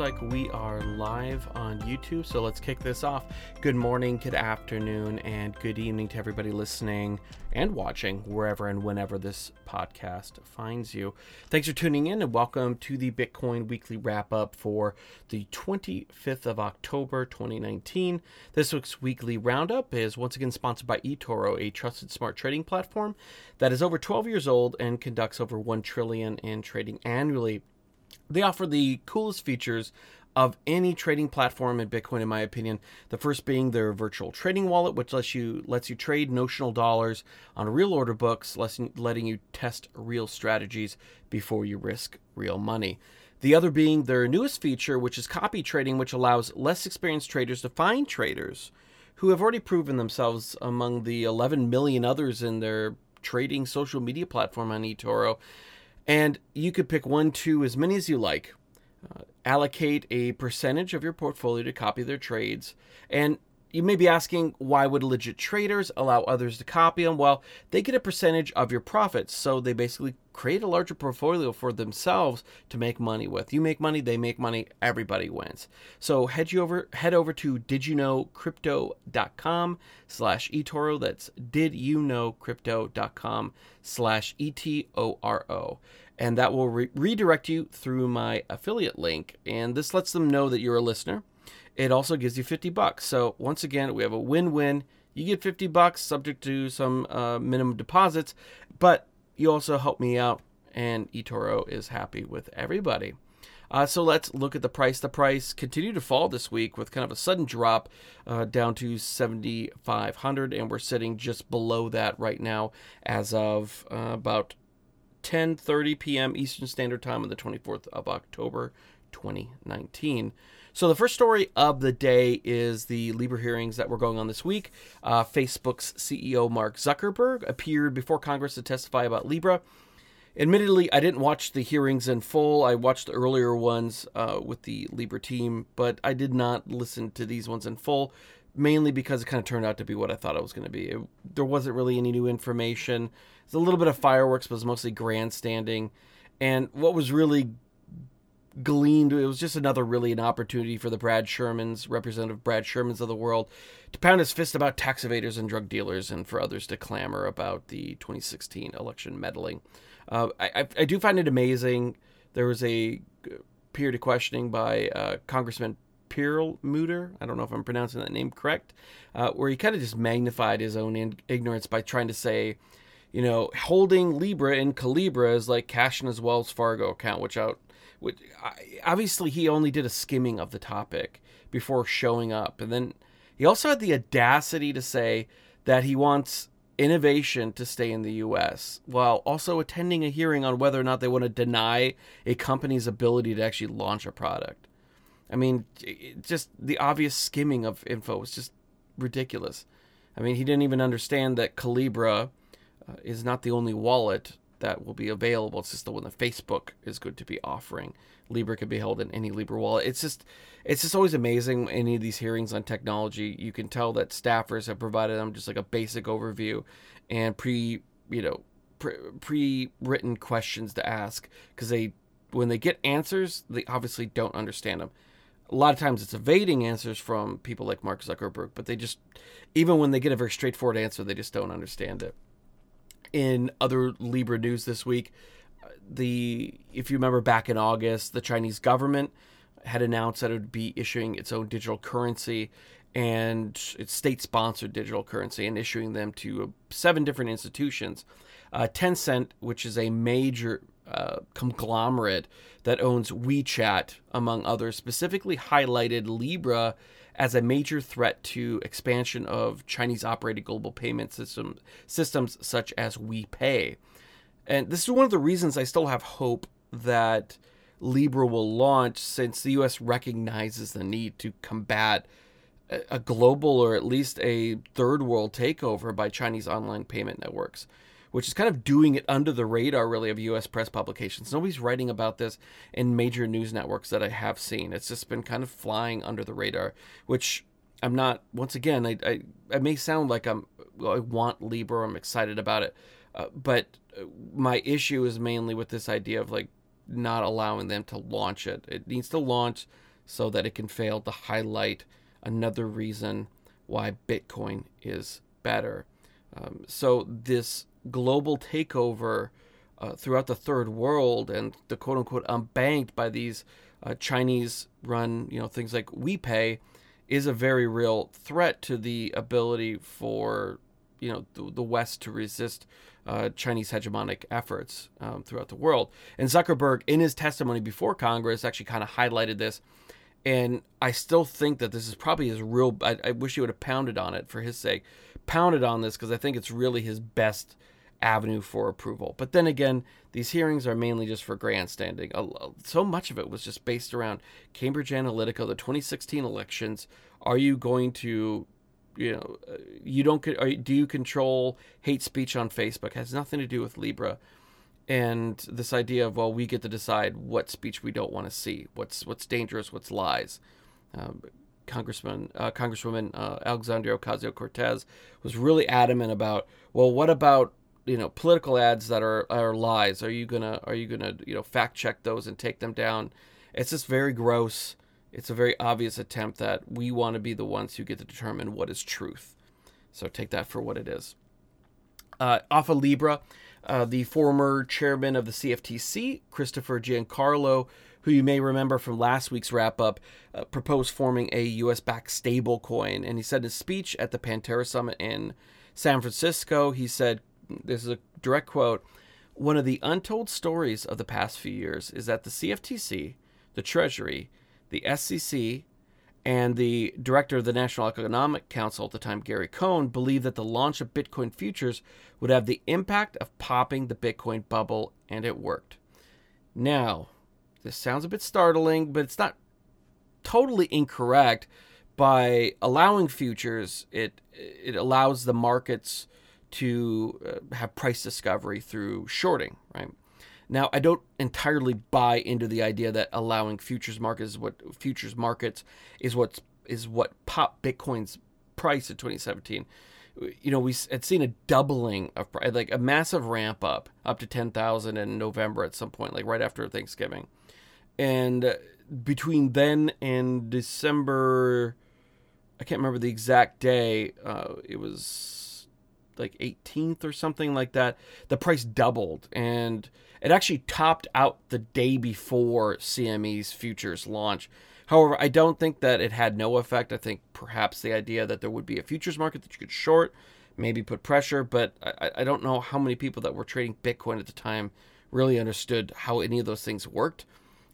looks like we are live on YouTube, so let's kick this off. Good morning, good afternoon, and good evening to everybody listening and watching wherever and whenever this podcast finds you. Thanks for tuning in, and welcome to the Bitcoin Weekly Wrap-Up for the 25th of October, 2019. This week's Weekly Roundup is once again sponsored by eToro, a trusted smart trading platform that is over 12 years old and conducts over $1 trillion in trading annually. They offer the coolest features of any trading platform in Bitcoin, in my opinion. The first being their virtual trading wallet, which lets you trade notional dollars on real order books, letting you test real strategies before you risk real money. The other being their newest feature, which is copy trading, which allows less experienced traders to find traders who have already proven themselves among the 11 million others in their trading social media platform on eToro. And you could pick one, two, as many as you like, allocate a percentage of your portfolio to copy their trades. And you may be asking, why would legit traders allow others to copy them? Well, they get a percentage of your profits, so they basically create a larger portfolio for themselves to make money with. You make money, they make money, everybody wins. So head over to didyouknowcrypto.com/eToro. That's didyouknowcrypto.com/eToro. And that will redirect you through my affiliate link. And this lets them know that you're a listener. It also gives you $50. So once again, we have a win-win. You get $50 subject to some minimum deposits, but you also help me out, and eToro is happy with everybody. So let's look at the price. The price continued to fall this week with kind of a sudden drop down to 7,500, and we're sitting just below that right now as of about 10:30 p.m. Eastern Standard Time on the 24th of October, 2019. So the first story of the day is the Libra hearings that were going on this week. Facebook's CEO Mark Zuckerberg appeared before Congress to testify about Libra. Admittedly, I didn't watch the hearings in full. I watched the earlier ones with the Libra team, but I did not listen to these ones in full, mainly because it kind of turned out to be what I thought it was going to be. There wasn't really any new information. There's a little bit of fireworks, but it was mostly grandstanding. And what was really gleaned, it was just another really an opportunity for the Representative Brad Shermans of the world to pound his fist about tax evaders and drug dealers, and for others to clamor about the 2016 election meddling. I do find it amazing. There was a period of questioning by Congressman Perlmutter, I don't know if I'm pronouncing that name correct, where he kind of just magnified his own ignorance by trying to say, you know, holding Libra in Calibra is like cashing his Wells Fargo account, which obviously he only did a skimming of the topic before showing up. And then he also had the audacity to say that he wants innovation to stay in the U.S. while also attending a hearing on whether or not they want to deny a company's ability to actually launch a product. I mean, just the obvious skimming of info was just ridiculous. I mean, he didn't even understand that Calibra is not the only wallet that will be available. It's just the one that Facebook is going to be offering. Libra can be held in any Libra wallet. It's just always amazing. Any of these hearings on technology, you can tell that staffers have provided them just like a basic overview and pre-written questions to ask, because when they get answers, they obviously don't understand them. A lot of times it's evading answers from people like Mark Zuckerberg, but they just, even when they get a very straightforward answer, they just don't understand it. In other Libra news this week, if you remember back in August, the Chinese government had announced that it would be issuing its own digital currency, and its state-sponsored digital currency, and issuing them to 7 different institutions. Tencent, which is a major conglomerate that owns WeChat, among others, specifically highlighted Libra as a major threat to expansion of Chinese-operated global payment systems such as WePay. And this is one of the reasons I still have hope that Libra will launch, since the U.S. recognizes the need to combat a global, or at least a third world takeover by Chinese online payment networks, which is kind of doing it under the radar, really, of U.S. press publications. Nobody's writing about this in major news networks that I have seen. It's just been kind of flying under the radar, which I'm not, once again, I may sound like I want Libra, I'm excited about it, but my issue is mainly with this idea of, like, not allowing them to launch it. It needs to launch so that it can fail to highlight another reason why Bitcoin is better. So this global takeover throughout the third world and the quote-unquote unbanked by these Chinese-run, things like WePay is a very real threat to the ability for, the West to resist Chinese hegemonic efforts throughout the world. And Zuckerberg, in his testimony before Congress, actually kind of highlighted this. And I still think that this is probably his real... I wish he would have pounded on it for his sake. Pounded on this because I think it's really his best avenue for approval. But then again, these hearings are mainly just for grandstanding. So much of it was just based around Cambridge Analytica, the 2016 elections. Are you going to... do you control hate speech on Facebook? It has nothing to do with Libra. And this idea of, well, we get to decide what speech we don't want to see, what's dangerous, what's lies. Congresswoman Alexandria Ocasio-Cortez was really adamant about, well, what about political ads that are lies? Are you gonna fact check those and take them down? It's just very gross. It's a very obvious attempt that we want to be the ones who get to determine what is truth. So take that for what it is. Off of Libra, the former chairman of the CFTC, Christopher Giancarlo, who you may remember from last week's wrap-up, proposed forming a U.S.-backed stablecoin. And he said in his speech at the Pantera Summit in San Francisco, he said, this is a direct quote, "One of the untold stories of the past few years is that the CFTC, the Treasury, the SEC, and the director of the National Economic Council at the time, Gary Cohn, believed that the launch of Bitcoin futures would have the impact of popping the Bitcoin bubble, and it worked." Now, this sounds a bit startling, but it's not totally incorrect. By allowing futures, it allows the markets to have price discovery through shorting, right? Now, I don't entirely buy into the idea that allowing futures markets is what popped Bitcoin's price in 2017. We had seen a doubling of a massive ramp up to 10,000 in November at some point, right after Thanksgiving. And between then and December, I can't remember the exact day, it was 18th or something like that, the price doubled, and it actually topped out the day before CME's futures launch. However, I don't think that it had no effect. I think perhaps the idea that there would be a futures market that you could short, maybe put pressure, but I don't know how many people that were trading Bitcoin at the time really understood how any of those things worked.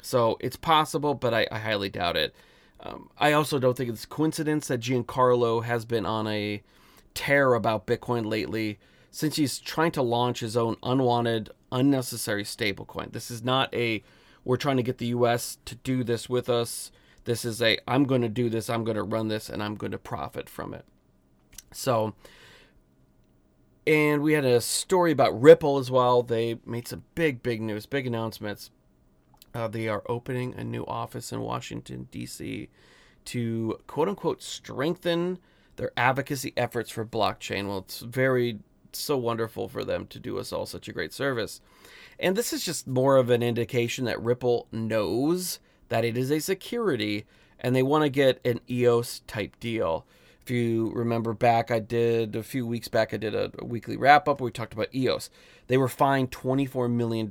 So it's possible, but I highly doubt it. I also don't think it's coincidence that Giancarlo has been on a tear about Bitcoin lately, since he's trying to launch his own unwanted, unnecessary stablecoin. This is not a, we're trying to get the U.S. to do this with us. This is a, I'm going to do this, I'm going to run this, and I'm going to profit from it. So, and we had a story about Ripple as well. They made some big news, big announcements. They are opening a new office in Washington, D.C. to, quote-unquote, strengthen their advocacy efforts for blockchain. Well, it's very... so wonderful for them to do us all such a great service. And this is just more of an indication that Ripple knows that it is a security and they want to get an EOS type deal. If you remember back, I did a weekly wrap up where we talked about EOS. They were fined $24 million.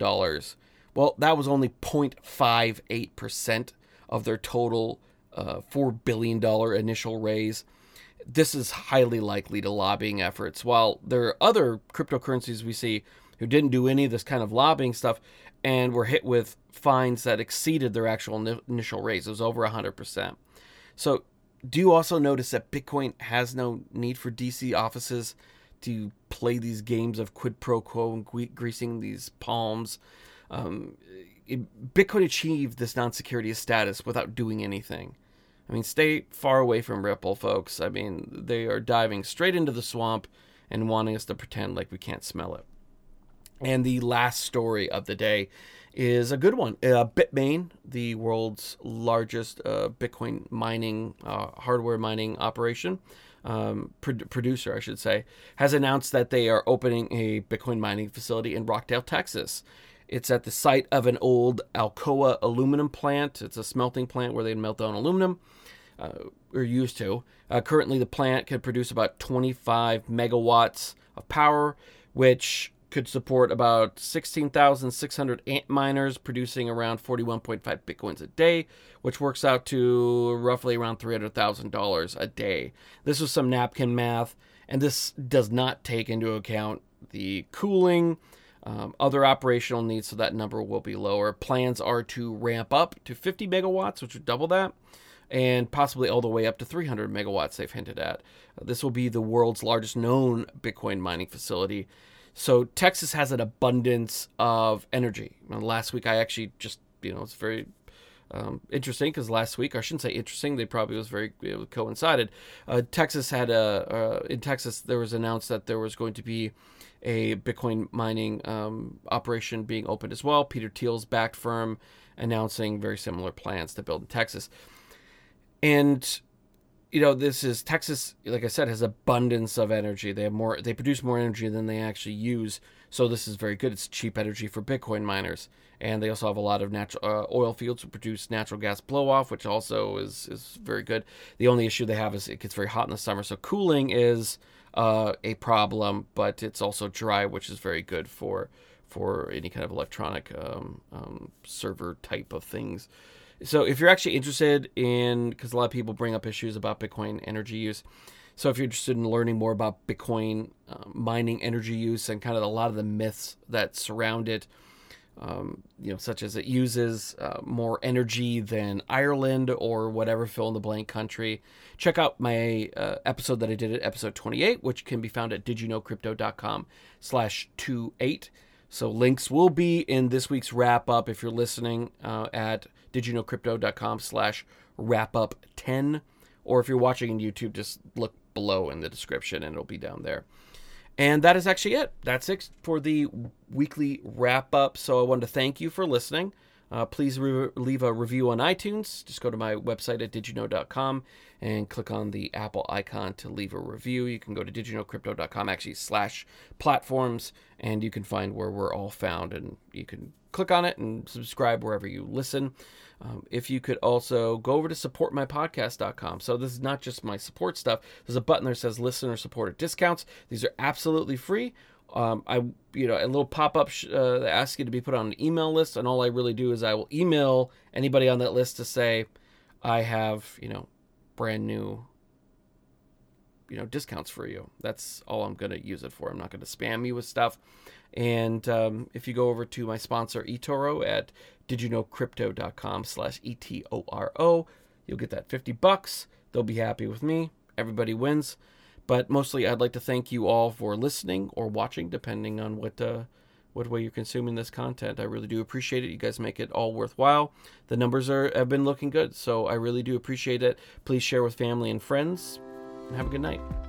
Well, that was only 0.58% of their total $4 billion initial raise. This is highly likely to lobbying efforts. While there are other cryptocurrencies we see who didn't do any of this kind of lobbying stuff and were hit with fines that exceeded their actual initial raise. It was over 100%. So do you also notice that Bitcoin has no need for DC offices to play these games of quid pro quo and greasing these palms? Bitcoin achieved this non-security status without doing anything. Stay far away from Ripple, folks. They are diving straight into the swamp and wanting us to pretend like we can't smell it. And the last story of the day is a good one. Bitmain, the world's largest Bitcoin mining, hardware mining operation, producer, I should say, has announced that they are opening a Bitcoin mining facility in Rockdale, Texas. It's at the site of an old Alcoa aluminum plant. It's a smelting plant where they'd melt down aluminum, or used to. Currently, the plant could produce about 25 megawatts of power, which could support about 16,600 ant miners producing around 41.5 bitcoins a day, which works out to roughly around $300,000 a day. This was some napkin math, and this does not take into account the cooling, other operational needs, so that number will be lower. Plans are to ramp up to 50 megawatts, which would double that, and possibly all the way up to 300 megawatts they've hinted at. This will be the world's largest known Bitcoin mining facility. So Texas has an abundance of energy. And last week, I actually just, it's very interesting because last week, I shouldn't say interesting, they probably was very coincided. Texas had in Texas, there was announced that there was going to be a Bitcoin mining operation being opened as well. Peter Thiel's backed firm announcing very similar plans to build in Texas. And this is Texas, like I said, has abundance of energy. They produce more energy than they actually use. So this is very good. It's cheap energy for Bitcoin miners. And they also have a lot of natural oil fields to produce natural gas blow off, which also is very good. The only issue they have is it gets very hot in the summer. So cooling is a problem, but it's also dry, which is very good for any kind of electronic server type of things. So if you're actually interested in, because a lot of people bring up issues about Bitcoin energy use. So if you're interested in learning more about Bitcoin mining energy use and kind of a lot of the myths that surround it, such as it uses more energy than Ireland or whatever fill in the blank country, check out my episode that I did at episode 28, which can be found at didyouknowcrypto.com/28. So links will be in this week's wrap up if you're listening at didyouknowcrypto.com/wrapup10, or if you're watching on YouTube, just look below in the description and it'll be down there. And that is actually it. That's it for the weekly wrap up. So I wanted to thank you for listening. Please leave a review on iTunes. Just go to my website at didyounow.com and click on the Apple icon to leave a review. You can go to didyouKnowCrypto.com /platforms, and you can find where we're all found, and you can click on it and subscribe wherever you listen. If you could also go over to supportmypodcast.com. So this is not just my support stuff. There's a button there that says listener supported discounts. These are absolutely free. A little pop-up that asks you to be put on an email list, and all I really do is I will email anybody on that list to say I have, brand new, discounts for you. That's all I'm going to use it for. I'm not going to spam you with stuff. And if you go over to my sponsor eToro at didyouKnowCrypto.com/eToro, you'll get that $50. They'll be happy with me. Everybody wins. But mostly, I'd like to thank you all for listening or watching, depending on what way you're consuming this content. I really do appreciate it. You guys make it all worthwhile. The numbers have been looking good, so I really do appreciate it. Please share with family and friends, and have a good night.